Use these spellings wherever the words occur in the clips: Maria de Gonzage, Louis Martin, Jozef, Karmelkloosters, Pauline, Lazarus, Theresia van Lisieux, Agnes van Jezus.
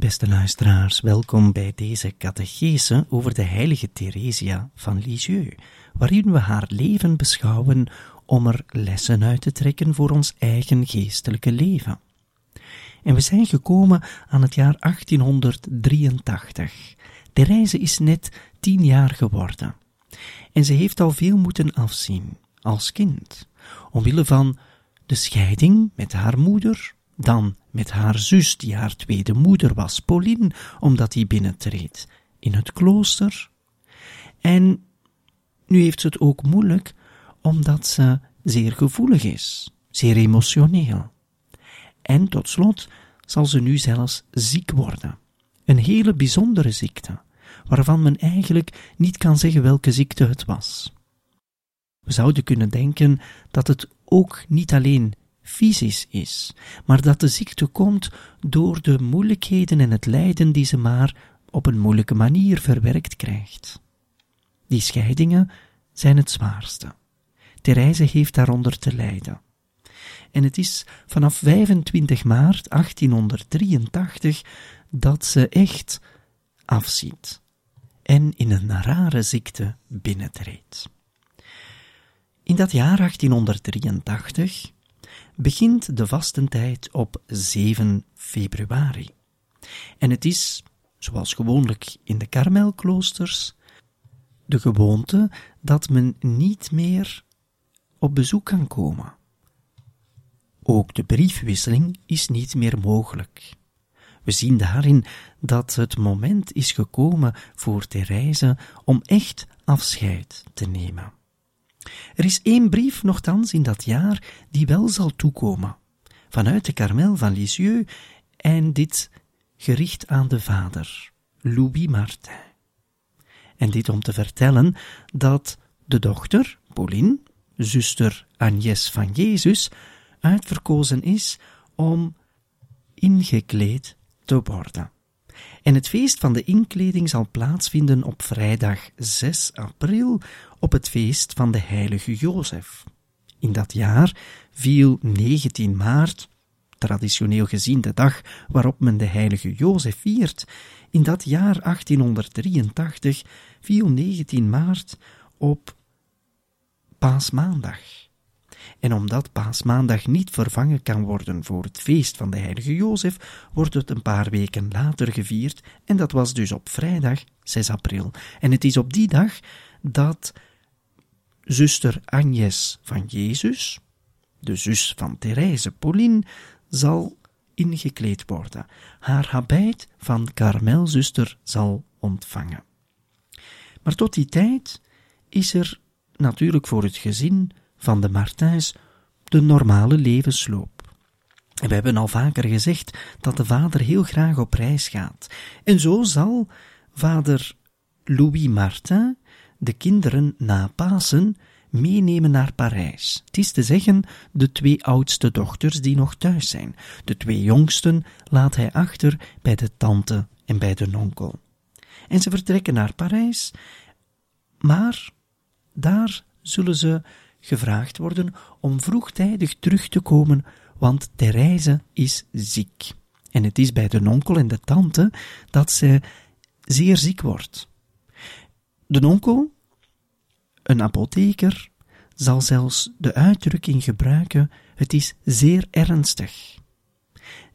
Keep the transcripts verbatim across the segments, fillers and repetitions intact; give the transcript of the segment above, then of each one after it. Beste luisteraars, welkom bij deze catechese over de heilige Theresia van Lisieux, waarin we haar leven beschouwen om er lessen uit te trekken voor ons eigen geestelijke leven. En we zijn gekomen aan het jaar achttienhonderddrieëntachtig. Theresia is net tien jaar geworden en ze heeft al veel moeten afzien, als kind, omwille van de scheiding met haar moeder, dan met haar zus die haar tweede moeder was, Pauline, omdat die binnentreedt in het klooster. En nu heeft ze het ook moeilijk, omdat ze zeer gevoelig is, zeer emotioneel. En tot slot zal ze nu zelfs ziek worden. Een hele bijzondere ziekte, waarvan men eigenlijk niet kan zeggen welke ziekte het was. We zouden kunnen denken dat het ook niet alleen fysisch is, maar dat de ziekte komt door de moeilijkheden en het lijden die ze maar op een moeilijke manier verwerkt krijgt. Die scheidingen zijn het zwaarste. Theresia heeft daaronder te lijden. En het is vanaf vijfentwintig maart achttienhonderddrieëntachtig dat ze echt afziet en in een rare ziekte binnentreedt. In dat jaar achttienhonderddrieëntachtig begint de vastentijd op zeven februari. En het is, zoals gewoonlijk in de Karmelkloosters, de gewoonte dat men niet meer op bezoek kan komen. Ook de briefwisseling is niet meer mogelijk. We zien daarin dat het moment is gekomen voor Theresia om echt afscheid te nemen. Er is één brief, nochtans, in dat jaar die wel zal toekomen, vanuit de Karmel van Lisieux, en dit gericht aan de vader, Louis Martin. En dit om te vertellen dat de dochter, Pauline, zuster Agnes van Jezus, uitverkozen is om ingekleed te worden. En het feest van de inkleding zal plaatsvinden op vrijdag zes april op het feest van de heilige Jozef. In dat jaar viel negentien maart, traditioneel gezien de dag waarop men de heilige Jozef viert, in dat jaar achttienhonderddrieëntachtig viel negentien maart op Paasmaandag. En omdat Paasmaandag niet vervangen kan worden voor het feest van de heilige Jozef, wordt het een paar weken later gevierd, en dat was dus op vrijdag zes april. En het is op die dag dat zuster Agnes van Jezus, de zus van Theresia, Pauline, zal ingekleed worden. Haar habit van Karmelzuster zal ontvangen. Maar tot die tijd is er natuurlijk voor het gezin van de Martins de normale levensloop. En we hebben al vaker gezegd dat de vader heel graag op reis gaat. En zo zal vader Louis Martin de kinderen na Pasen meenemen naar Parijs. Het is te zeggen, de twee oudste dochters die nog thuis zijn. De twee jongsten laat hij achter bij de tante en bij de onkel. En ze vertrekken naar Parijs, maar daar zullen ze gevraagd worden om vroegtijdig terug te komen, want Theresia is ziek. En het is bij de onkel en de tante dat ze zeer ziek wordt. De onkel, een apotheker, zal zelfs de uitdrukking gebruiken: het is zeer ernstig.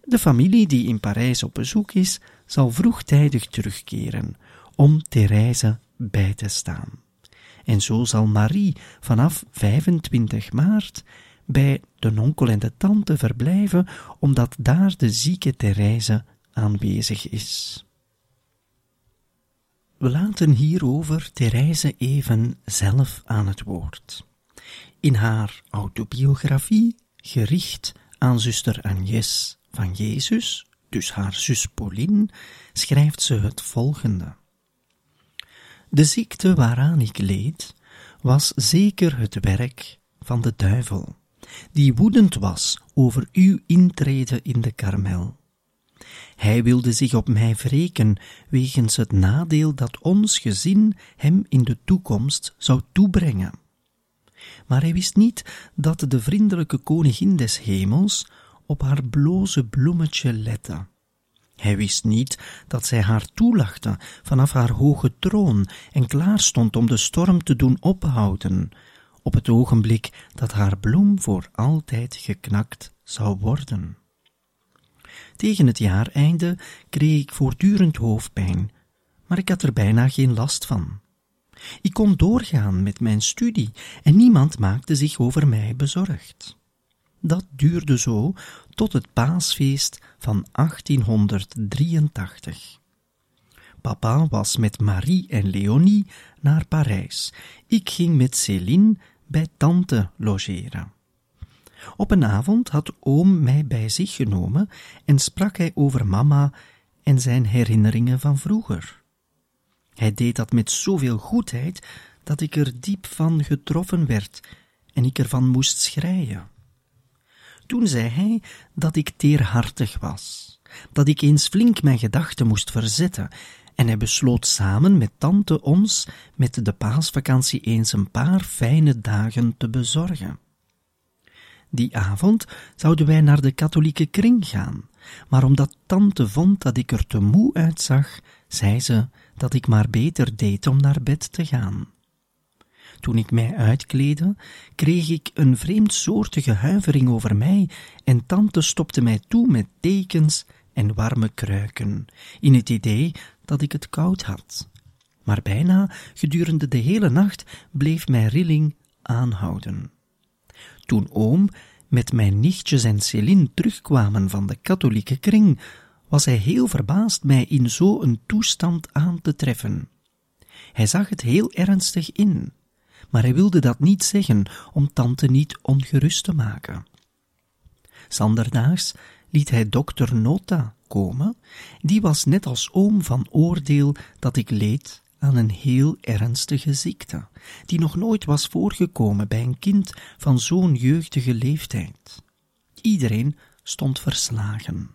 De familie die in Parijs op bezoek is, zal vroegtijdig terugkeren om Theresia bij te staan. En zo zal Marie vanaf vijfentwintig maart bij de onkel en de tante verblijven, omdat daar de zieke Theresia aanwezig is. We laten hierover Theresia even zelf aan het woord. In haar autobiografie, gericht aan zuster Agnes van Jezus, dus haar zus Pauline, schrijft ze het volgende. De ziekte waaraan ik leed, was zeker het werk van de duivel, die woedend was over uw intrede in de Karmel. Hij wilde zich op mij wreken wegens het nadeel dat ons gezin hem in de toekomst zou toebrengen. Maar hij wist niet dat de vriendelijke koningin des hemels op haar bloze bloemetje lette. Hij wist niet dat zij haar toelachte vanaf haar hoge troon en klaar stond om de storm te doen ophouden, op het ogenblik dat haar bloem voor altijd geknakt zou worden. Tegen het jaareinde kreeg ik voortdurend hoofdpijn, maar ik had er bijna geen last van. Ik kon doorgaan met mijn studie en niemand maakte zich over mij bezorgd. Dat duurde zo tot het paasfeest van achttienhonderddrieëntachtig. Papa was met Marie en Leonie naar Parijs. Ik ging met Céline bij tante logeren. Op een avond had oom mij bij zich genomen en sprak hij over mama en zijn herinneringen van vroeger. Hij deed dat met zoveel goedheid dat ik er diep van getroffen werd en ik ervan moest schreien. Toen zei hij dat ik teerhartig was, dat ik eens flink mijn gedachten moest verzetten en hij besloot samen met tante ons met de paasvakantie eens een paar fijne dagen te bezorgen. Die avond zouden wij naar de katholieke kring gaan, maar omdat tante vond dat ik er te moe uitzag, zei ze dat ik maar beter deed om naar bed te gaan. Toen ik mij uitkleedde, kreeg ik een vreemdsoortige huivering over mij en tante stopte mij toe met dekens en warme kruiken, in het idee dat ik het koud had. Maar bijna gedurende de hele nacht bleef mijn rilling aanhouden. Toen oom met mijn nichtjes en Céline terugkwamen van de katholieke kring, was hij heel verbaasd mij in zo'n toestand aan te treffen. Hij zag het heel ernstig in, maar hij wilde dat niet zeggen om tante niet ongerust te maken. Zanderdaags liet hij dokter Nota komen, die was net als oom van oordeel dat ik leed aan een heel ernstige ziekte, die nog nooit was voorgekomen bij een kind van zo'n jeugdige leeftijd. Iedereen stond verslagen.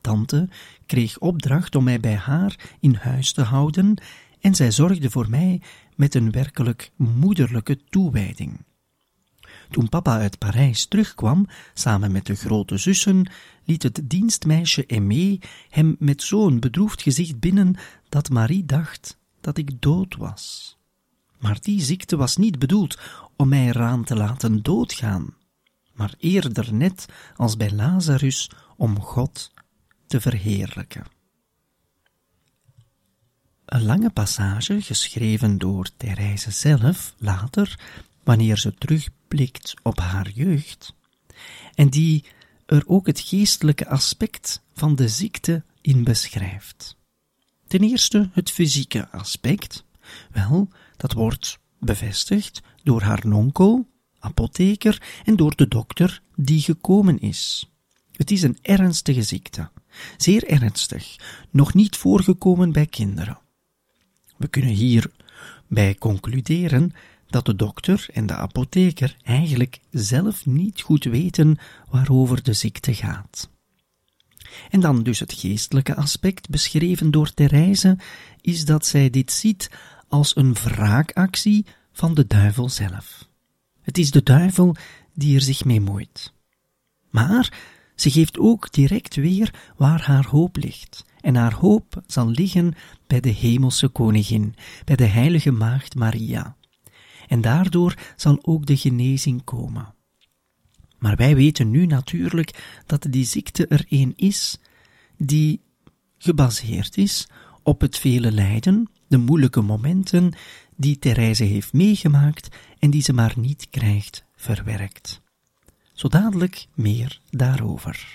Tante kreeg opdracht om mij bij haar in huis te houden en zij zorgde voor mij met een werkelijk moederlijke toewijding. Toen papa uit Parijs terugkwam, samen met de grote zussen, liet het dienstmeisje Aimé hem met zo'n bedroefd gezicht binnen dat Marie dacht dat ik dood was. Maar die ziekte was niet bedoeld om mij eraan te laten doodgaan, maar eerder net als bij Lazarus om God te verheerlijken. Een lange passage, geschreven door Theresia zelf later, wanneer ze terugblikt op haar jeugd, en die er ook het geestelijke aspect van de ziekte in beschrijft. Ten eerste het fysieke aspect. Wel, dat wordt bevestigd door haar nonkel, apotheker, en door de dokter die gekomen is. Het is een ernstige ziekte, zeer ernstig, nog niet voorgekomen bij kinderen. We kunnen hierbij concluderen dat de dokter en de apotheker eigenlijk zelf niet goed weten waarover de ziekte gaat. En dan dus het geestelijke aspect, beschreven door Theresia, is dat zij dit ziet als een wraakactie van de duivel zelf. Het is de duivel die er zich mee moeit. Maar ze geeft ook direct weer waar haar hoop ligt. En haar hoop zal liggen bij de hemelse koningin, bij de heilige maagd Maria. En daardoor zal ook de genezing komen. Maar wij weten nu natuurlijk dat die ziekte er een is die gebaseerd is op het vele lijden, de moeilijke momenten die Theresia heeft meegemaakt en die ze maar niet krijgt verwerkt. Zo dadelijk meer daarover.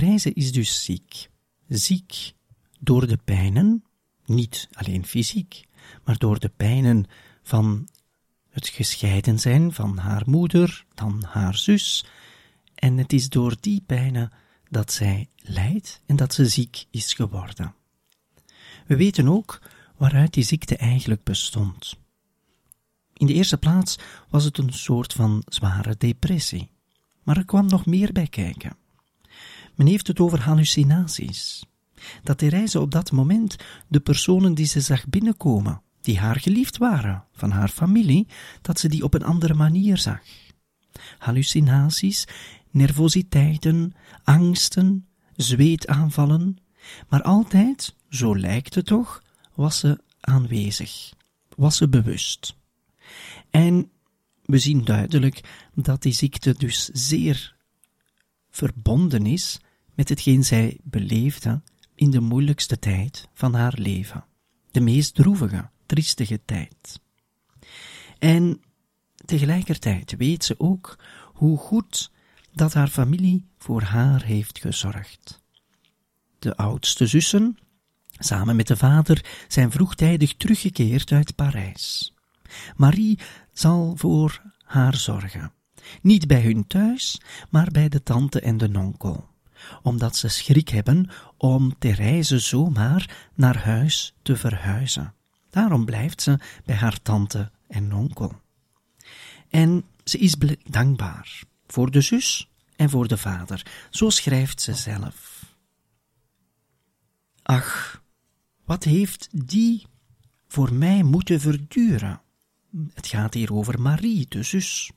Therese is dus ziek. Ziek door de pijnen, niet alleen fysiek, maar door de pijnen van het gescheiden zijn van haar moeder, dan haar zus. En het is door die pijnen dat zij lijdt en dat ze ziek is geworden. We weten ook waaruit die ziekte eigenlijk bestond. In de eerste plaats was het een soort van zware depressie. Maar er kwam nog meer bij kijken. Men heeft het over hallucinaties. Dat Therese op dat moment de personen die ze zag binnenkomen, die haar geliefd waren, van haar familie, dat ze die op een andere manier zag. Hallucinaties, nervositeiten, angsten, zweetaanvallen. Maar altijd, zo lijkt het toch, was ze aanwezig, was ze bewust. En we zien duidelijk dat die ziekte dus zeer verbonden is met hetgeen zij beleefde in de moeilijkste tijd van haar leven. De meest droevige, triestige tijd. En tegelijkertijd weet ze ook hoe goed dat haar familie voor haar heeft gezorgd. De oudste zussen, samen met de vader, zijn vroegtijdig teruggekeerd uit Parijs. Marie zal voor haar zorgen. Niet bij hun thuis, maar bij de tante en de nonkel. Omdat ze schrik hebben om Therese zomaar naar huis te verhuizen. Daarom blijft ze bij haar tante en nonkel. En ze is dankbaar voor de zus en voor de vader. Zo schrijft ze zelf. Ach, wat heeft die voor mij moeten verduren? Het gaat hier over Marie, de zus.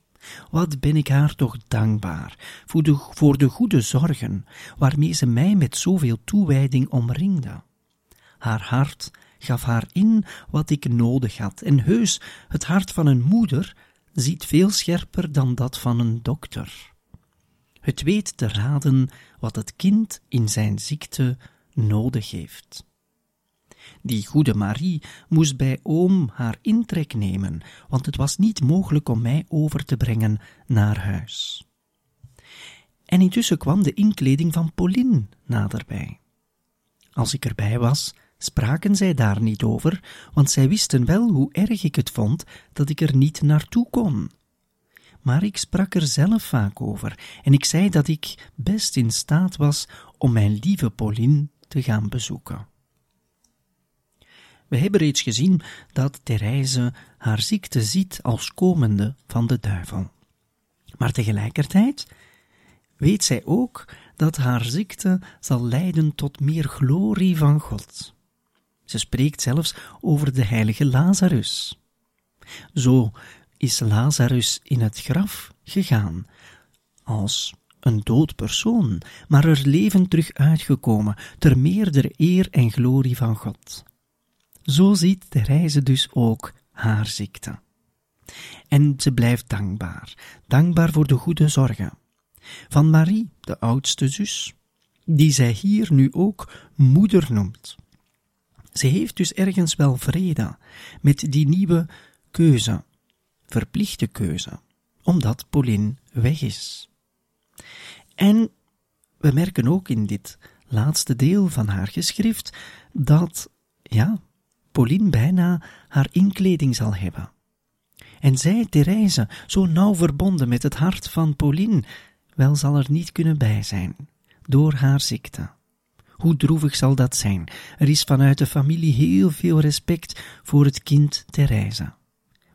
Wat ben ik haar toch dankbaar voor de, voor de goede zorgen waarmee ze mij met zoveel toewijding omringde. Haar hart gaf haar in wat ik nodig had en heus, het hart van een moeder ziet veel scherper dan dat van een dokter. Het weet te raden wat het kind in zijn ziekte nodig heeft. Die goede Marie moest bij oom haar intrek nemen, want het was niet mogelijk om mij over te brengen naar huis. En intussen kwam de inkleding van Pauline naderbij. Als ik erbij was, spraken zij daar niet over, want zij wisten wel hoe erg ik het vond dat ik er niet naartoe kon. Maar ik sprak er zelf vaak over en ik zei dat ik best in staat was om mijn lieve Pauline te gaan bezoeken. We hebben reeds gezien dat Therese haar ziekte ziet als komende van de duivel. Maar tegelijkertijd weet zij ook dat haar ziekte zal leiden tot meer glorie van God. Ze spreekt zelfs over de heilige Lazarus. Zo is Lazarus in het graf gegaan als een dood persoon, maar er levend terug uitgekomen ter meerdere eer en glorie van God. Zo ziet Therese dus ook haar ziekte. En ze blijft dankbaar, dankbaar voor de goede zorgen. Van Marie, de oudste zus, die zij hier nu ook moeder noemt. Ze heeft dus ergens wel vrede met die nieuwe keuze, verplichte keuze, omdat Pauline weg is. En we merken ook in dit laatste deel van haar geschrift dat, ja... Pauline bijna haar inkleding zal hebben. En zij, Therese, zo nauw verbonden met het hart van Pauline, wel zal er niet kunnen bij zijn, door haar ziekte. Hoe droevig zal dat zijn? Er is vanuit de familie heel veel respect voor het kind Therese.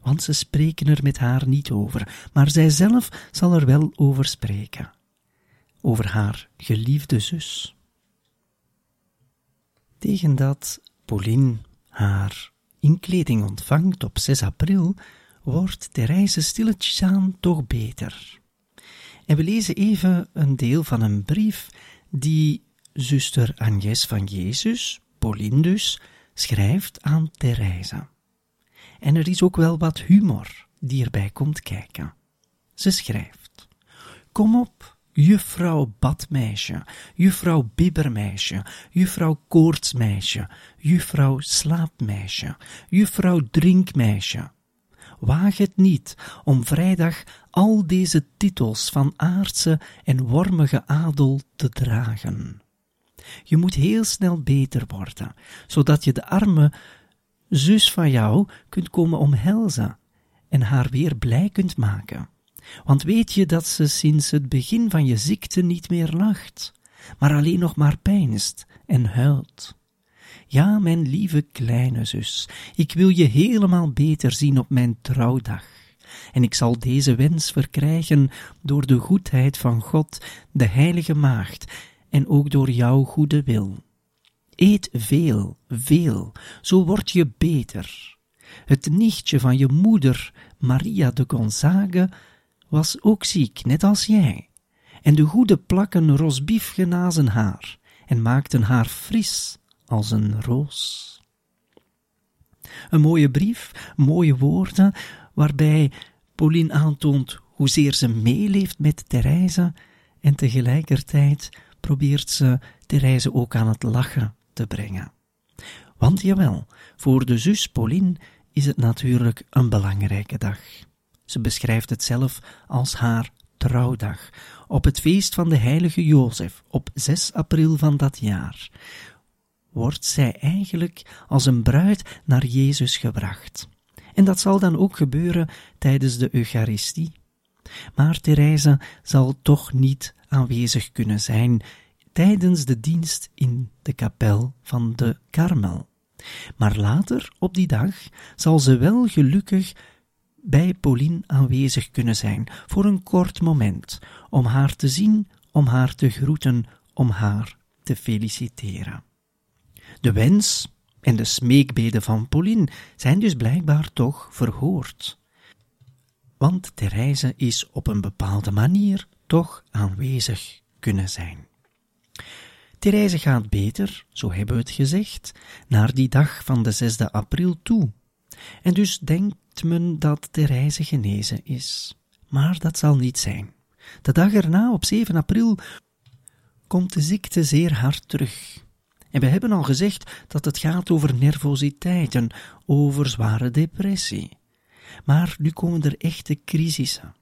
Want ze spreken er met haar niet over, maar zij zelf zal er wel over spreken. Over haar geliefde zus. Tegen dat Pauline haar inkleding ontvangt op zes april, wordt Therese stilletjesaan toch beter. En we lezen even een deel van een brief die zuster Agnes van Jezus, Pauline dus, schrijft aan Therese. En er is ook wel wat humor die erbij komt kijken. Ze schrijft: Kom op, juffrouw badmeisje, juffrouw bibbermeisje, juffrouw koortsmeisje, juffrouw slaapmeisje, juffrouw drinkmeisje. waag het niet om vrijdag al deze titels van aardse en wormige adel te dragen. Je moet heel snel beter worden, zodat je de arme zus van jou kunt komen omhelzen en haar weer blij kunt maken. Want weet je dat ze sinds het begin van je ziekte niet meer lacht, maar alleen nog maar peinst en huilt. Ja, mijn lieve kleine zus, ik wil je helemaal beter zien op mijn trouwdag. En ik zal deze wens verkrijgen door de goedheid van God, de heilige maagd, en ook door jouw goede wil. Eet veel, veel, zo word je beter. Het nichtje van je moeder, Maria de Gonzage, was ook ziek, net als jij. En de goeden plakken rosbief genazen haar en maakten haar fris als een roos. Een mooie brief, mooie woorden, waarbij Pauline aantoont hoezeer ze meeleeft met Theresia en tegelijkertijd probeert ze Theresia ook aan het lachen te brengen. Want jawel, voor de zus Pauline is het natuurlijk een belangrijke dag. Ze beschrijft het zelf als haar trouwdag, op het feest van de heilige Jozef, op zes april van dat jaar, wordt zij eigenlijk als een bruid naar Jezus gebracht. En dat zal dan ook gebeuren tijdens de Eucharistie. Maar Theresia zal toch niet aanwezig kunnen zijn tijdens de dienst in de kapel van de Karmel. Maar later op die dag zal ze wel gelukkig bij Pauline aanwezig kunnen zijn voor een kort moment, om haar te zien, om haar te groeten, om haar te feliciteren. De wens en de smeekbeden van Pauline zijn dus blijkbaar toch verhoord. Want Theresia is op een bepaalde manier toch aanwezig kunnen zijn. Theresia gaat beter, zo hebben we het gezegd, naar die dag van de zesde april toe. En dus denkt men dat Theresia genezen is. Maar dat zal niet zijn. De dag erna, op zeven april, komt de ziekte zeer hard terug. En we hebben al gezegd dat het gaat over nervositeiten, over zware depressie. Maar nu komen er echte crisissen.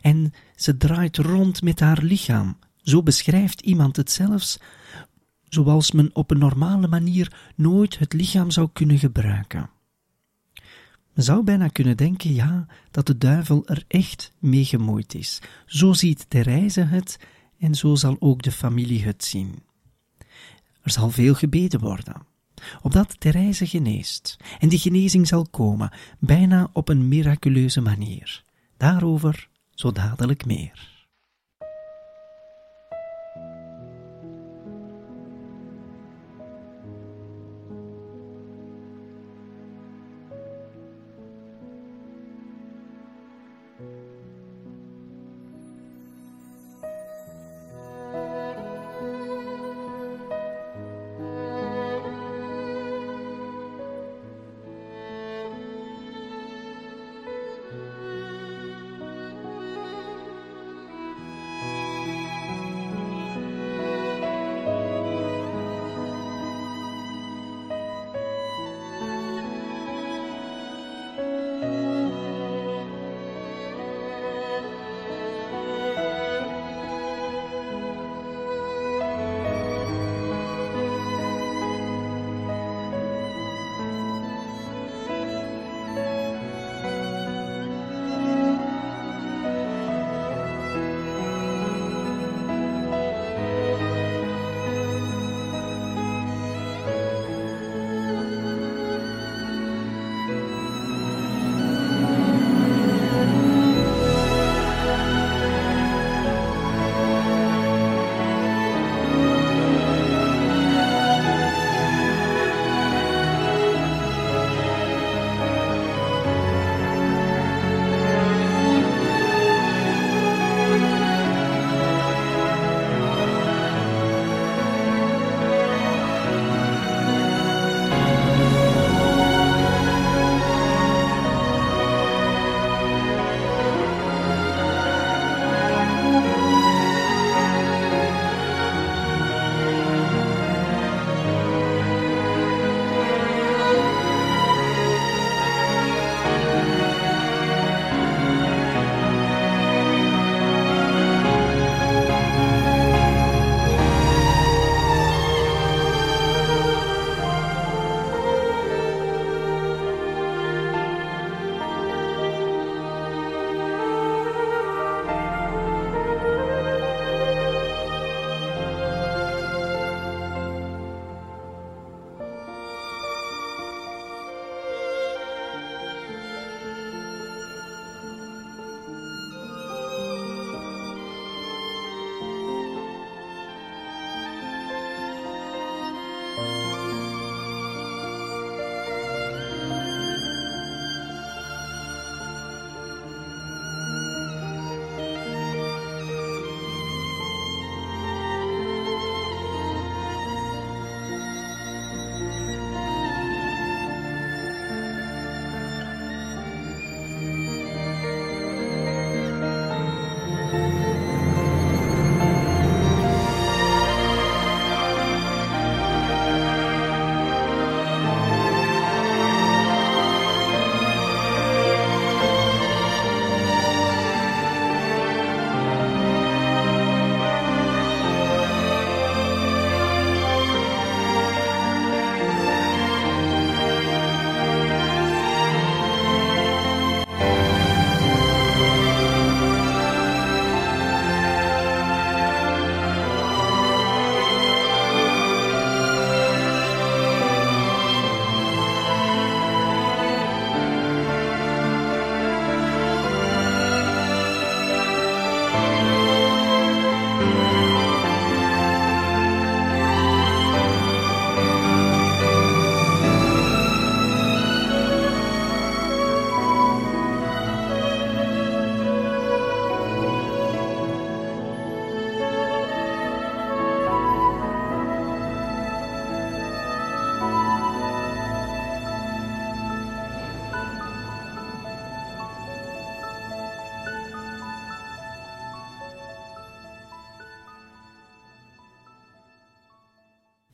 En ze draait rond met haar lichaam. Zo beschrijft iemand het zelfs, zoals men op een normale manier nooit het lichaam zou kunnen gebruiken. Men zou bijna kunnen denken, ja, dat de duivel er echt mee gemoeid is. Zo ziet Theresia het en zo zal ook de familie het zien. Er zal veel gebeden worden, opdat Theresia geneest. En die genezing zal komen, bijna op een miraculeuze manier. Daarover zo dadelijk meer.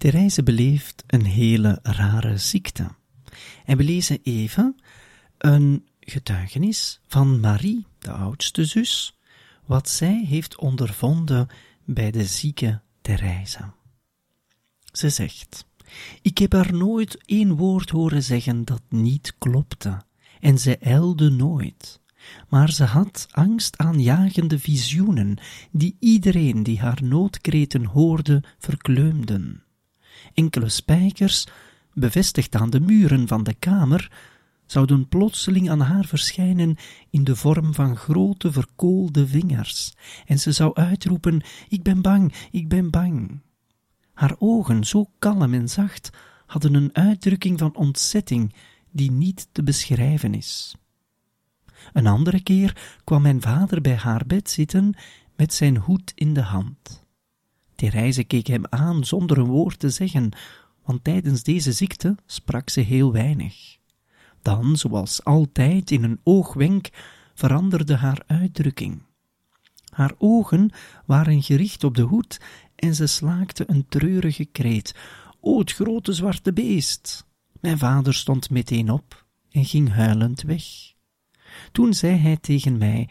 Therese beleeft een hele rare ziekte. En we lezen even een getuigenis van Marie, de oudste zus, wat zij heeft ondervonden bij de zieke Therese. Ze zegt: ik heb haar nooit één woord horen zeggen dat niet klopte, en ze ijlde nooit. Maar ze had angstaanjagende visioenen die iedereen die haar noodkreten hoorde verkleumden. Enkele spijkers, bevestigd aan de muren van de kamer, zouden plotseling aan haar verschijnen in de vorm van grote verkoolde vingers, en ze zou uitroepen: ik ben bang, ik ben bang. Haar ogen, zo kalm en zacht, hadden een uitdrukking van ontzetting die niet te beschrijven is. Een andere keer kwam mijn vader bij haar bed zitten met zijn hoed in de hand. Therese keek hem aan zonder een woord te zeggen, want tijdens deze ziekte sprak ze heel weinig. Dan, zoals altijd in een oogwenk, veranderde haar uitdrukking. Haar ogen waren gericht op de hoed en ze slaakte een treurige kreet: o, het grote zwarte beest! Mijn vader stond meteen op en ging huilend weg. Toen zei hij tegen mij: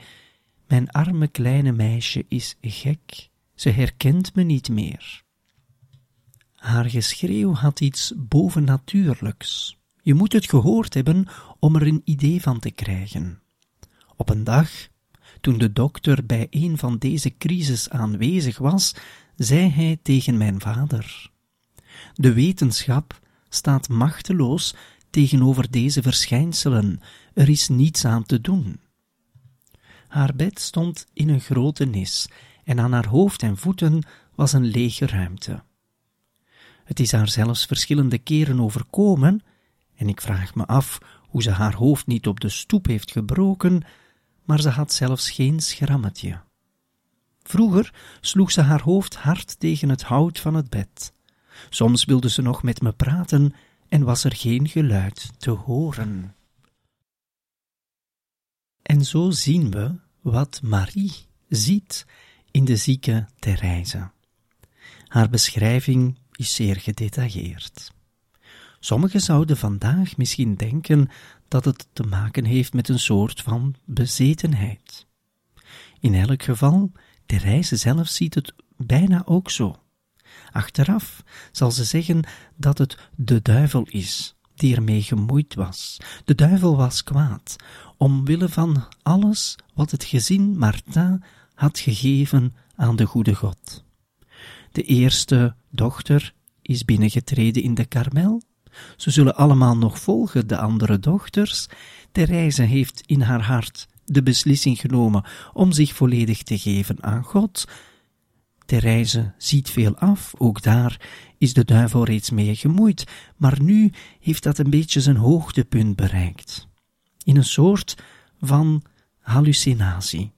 mijn arme kleine meisje is gek, ze herkent me niet meer. Haar geschreeuw had iets bovennatuurlijks. Je moet het gehoord hebben om er een idee van te krijgen. Op een dag, toen de dokter bij een van deze crises aanwezig was, zei hij tegen mijn vader: de wetenschap staat machteloos tegenover deze verschijnselen, er is niets aan te doen. Haar bed stond in een grote nis en aan haar hoofd en voeten was een lege ruimte. Het is haar zelfs verschillende keren overkomen en ik vraag me af hoe ze haar hoofd niet op de stoep heeft gebroken, maar ze had zelfs geen schrammetje. Vroeger sloeg ze haar hoofd hard tegen het hout van het bed. Soms wilde ze nog met me praten en was er geen geluid te horen. En zo zien we wat Marie ziet in de zieke Therese. Haar beschrijving is zeer gedetailleerd. Sommigen zouden vandaag misschien denken dat het te maken heeft met een soort van bezetenheid. In elk geval, Therese zelf ziet het bijna ook zo. Achteraf zal ze zeggen dat het de duivel is die ermee gemoeid was. De duivel was kwaad, omwille van alles wat het gezin Martin had gegeven aan de goede God. De eerste dochter is binnengetreden in de Karmel. Ze zullen allemaal nog volgen, de andere dochters. Therese heeft in haar hart de beslissing genomen om zich volledig te geven aan God. Therese ziet veel af, ook daar is de duivel reeds mee gemoeid, maar nu heeft dat een beetje zijn hoogtepunt bereikt. In een soort van hallucinatie,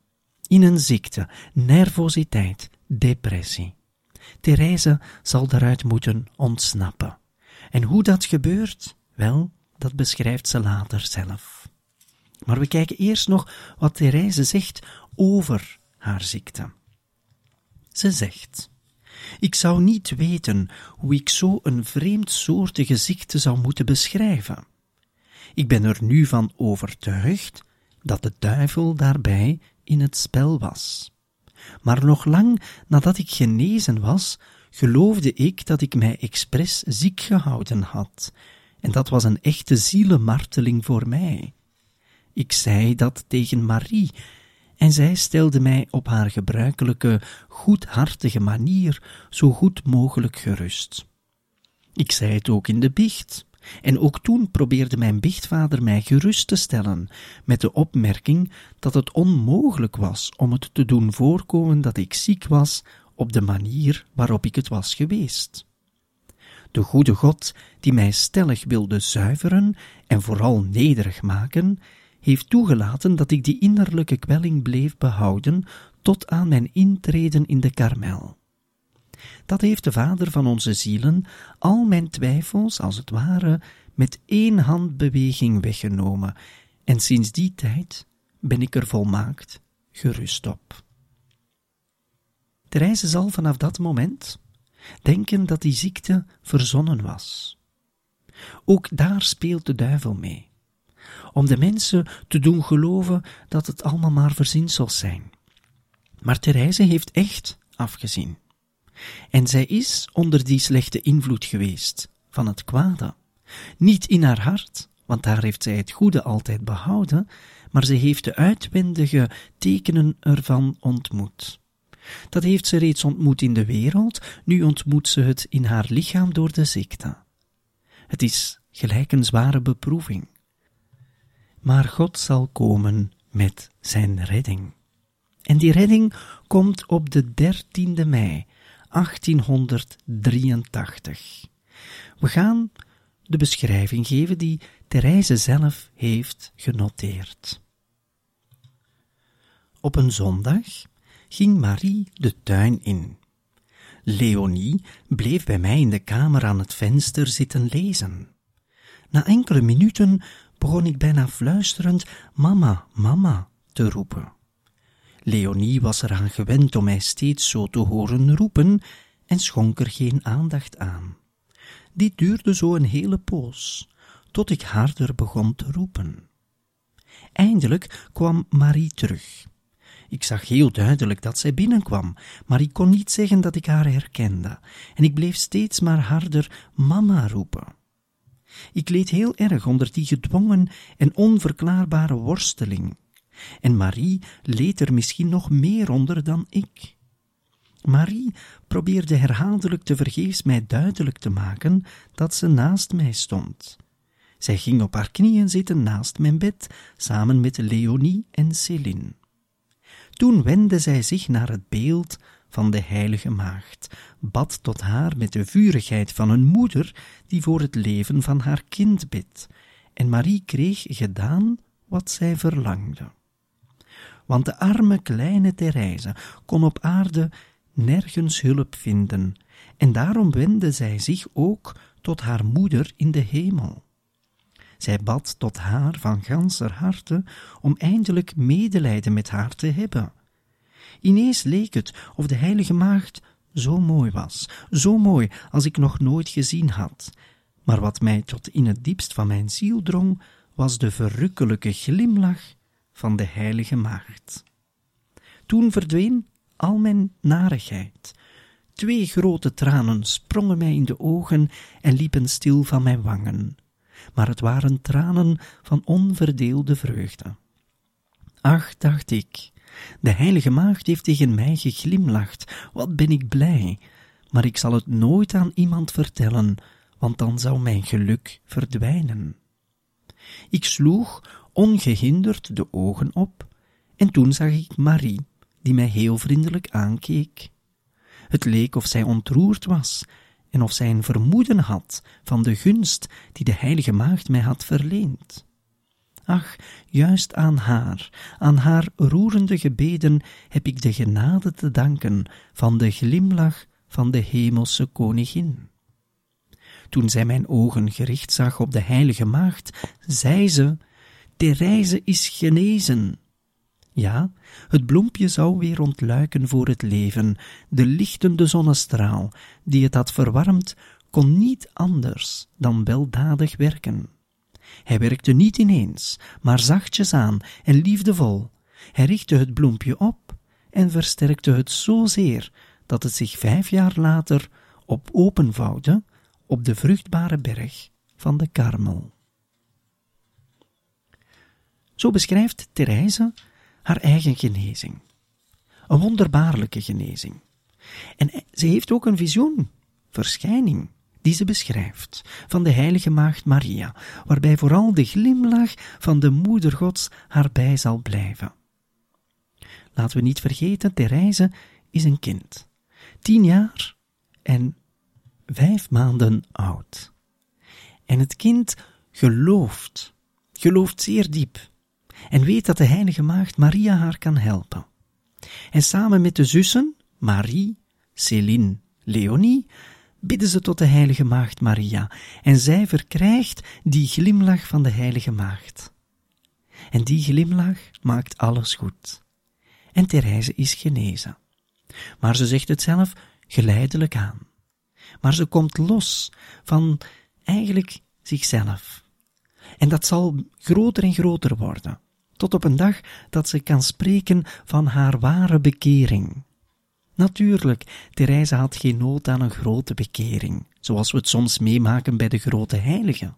in een ziekte, nervositeit, depressie. Therese zal daaruit moeten ontsnappen. En hoe dat gebeurt? Wel, dat beschrijft ze later zelf. Maar we kijken eerst nog wat Therese zegt over haar ziekte. Ze zegt: ik zou niet weten hoe ik zo een vreemdsoortige ziekte zou moeten beschrijven. Ik ben er nu van overtuigd dat de duivel daarbij in het spel was. Maar nog lang nadat ik genezen was, geloofde ik dat ik mij expres ziek gehouden had, en dat was een echte zielenmarteling voor mij. Ik zei dat tegen Marie, en zij stelde mij op haar gebruikelijke, goedhartige manier zo goed mogelijk gerust. Ik zei het ook in de biecht, en ook toen probeerde mijn biechtvader mij gerust te stellen, met de opmerking dat het onmogelijk was om het te doen voorkomen dat ik ziek was op de manier waarop ik het was geweest. De goede God, die mij stellig wilde zuiveren en vooral nederig maken, heeft toegelaten dat ik die innerlijke kwelling bleef behouden tot aan mijn intreden in de Karmel. Dat heeft de Vader van onze zielen al mijn twijfels, als het ware, met één handbeweging weggenomen, en sinds die tijd ben ik er volmaakt gerust op. Therese zal vanaf dat moment denken dat die ziekte verzonnen was. Ook daar speelt de duivel mee, om de mensen te doen geloven dat het allemaal maar verzinsels zijn. Maar Theresia heeft echt afgezien. En zij is onder die slechte invloed geweest van het kwade. Niet in haar hart, want daar heeft zij het goede altijd behouden, maar ze heeft de uitwendige tekenen ervan ontmoet. Dat heeft ze reeds ontmoet in de wereld, nu ontmoet ze het in haar lichaam door de ziekte. Het is gelijk een zware beproeving. Maar God zal komen met zijn redding. En die redding komt op de dertiende mei achttienhonderddrieëntachtig. We gaan de beschrijving geven die Theresia zelf heeft genoteerd. Op een zondag ging Marie de tuin in. Leonie bleef bij mij in de kamer aan het venster zitten lezen. Na enkele minuten begon ik bijna fluisterend mama, mama te roepen. Leonie was eraan gewend om mij steeds zo te horen roepen en schonk er geen aandacht aan. Dit duurde zo een hele poos, tot ik harder begon te roepen. Eindelijk kwam Marie terug. Ik zag heel duidelijk dat zij binnenkwam, maar ik kon niet zeggen dat ik haar herkende en ik bleef steeds maar harder mama roepen. Ik leed heel erg onder die gedwongen en onverklaarbare worsteling. En Marie leed er misschien nog meer onder dan ik. Marie probeerde herhaaldelijk tevergeefs mij duidelijk te maken dat ze naast mij stond. Zij ging op haar knieën zitten naast mijn bed, samen met Leonie en Céline. Toen wendde zij zich naar het beeld van de heilige maagd, bad tot haar met de vurigheid van een moeder die voor het leven van haar kind bidt. En Marie kreeg gedaan wat zij verlangde. Want de arme kleine Theresia kon op aarde nergens hulp vinden en daarom wendde zij zich ook tot haar moeder in de hemel. Zij bad tot haar van ganser harte om eindelijk medelijden met haar te hebben. Ineens leek het of de heilige maagd zo mooi was, zo mooi als ik nog nooit gezien had. Maar wat mij tot in het diepst van mijn ziel drong, was de verrukkelijke glimlach van de heilige maagd. Toen verdween al mijn narigheid. Twee grote tranen sprongen mij in de ogen en liepen stil van mijn wangen. Maar het waren tranen van onverdeelde vreugde. Ach, dacht ik, de heilige maagd heeft tegen mij geglimlacht. Wat ben ik blij. Maar ik zal het nooit aan iemand vertellen, want dan zou mijn geluk verdwijnen. Ik sloeg ongehinderd de ogen op en toen zag ik Marie, die mij heel vriendelijk aankeek. Het leek of zij ontroerd was en of zij een vermoeden had van de gunst die de heilige maagd mij had verleend. Ach, juist aan haar, aan haar roerende gebeden heb ik de genade te danken van de glimlach van de hemelse koningin. Toen zij mijn ogen gericht zag op de heilige maagd, zei ze, Theresia is genezen. Ja, het bloempje zou weer ontluiken voor het leven. De lichtende zonnestraal, die het had verwarmd, kon niet anders dan weldadig werken. Hij werkte niet ineens, maar zachtjes aan en liefdevol. Hij richtte het bloempje op en versterkte het zozeer dat het zich vijf jaar later op openvouwde op de vruchtbare berg van de Karmel. Zo beschrijft Theresia haar eigen genezing. Een wonderbaarlijke genezing. En ze heeft ook een visioen, verschijning, die ze beschrijft, van de heilige maagd Maria, waarbij vooral de glimlach van de moeder Gods haar bij zal blijven. Laten we niet vergeten, Theresia is een kind. Tien jaar en vijf maanden oud. En het kind gelooft, gelooft zeer diep. En weet dat de heilige maagd Maria haar kan helpen. En samen met de zussen, Marie, Céline, Leonie, bidden ze tot de heilige maagd Maria. En zij verkrijgt die glimlach van de heilige maagd. En die glimlach maakt alles goed. En Theresia is genezen. Maar ze zegt het zelf geleidelijk aan. maar ze komt los van eigenlijk zichzelf. En dat zal groter en groter worden, tot op een dag dat ze kan spreken van haar ware bekering. Natuurlijk, Theresia had geen nood aan een grote bekering, zoals we het soms meemaken bij de grote heiligen.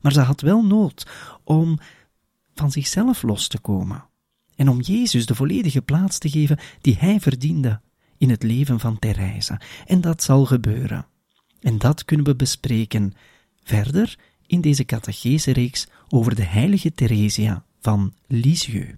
Maar ze had wel nood om van zichzelf los te komen en om Jezus de volledige plaats te geven die hij verdiende in het leven van Theresia. En dat zal gebeuren. En dat kunnen we bespreken verder in deze catechese reeks over de heilige Theresia van Lisieux.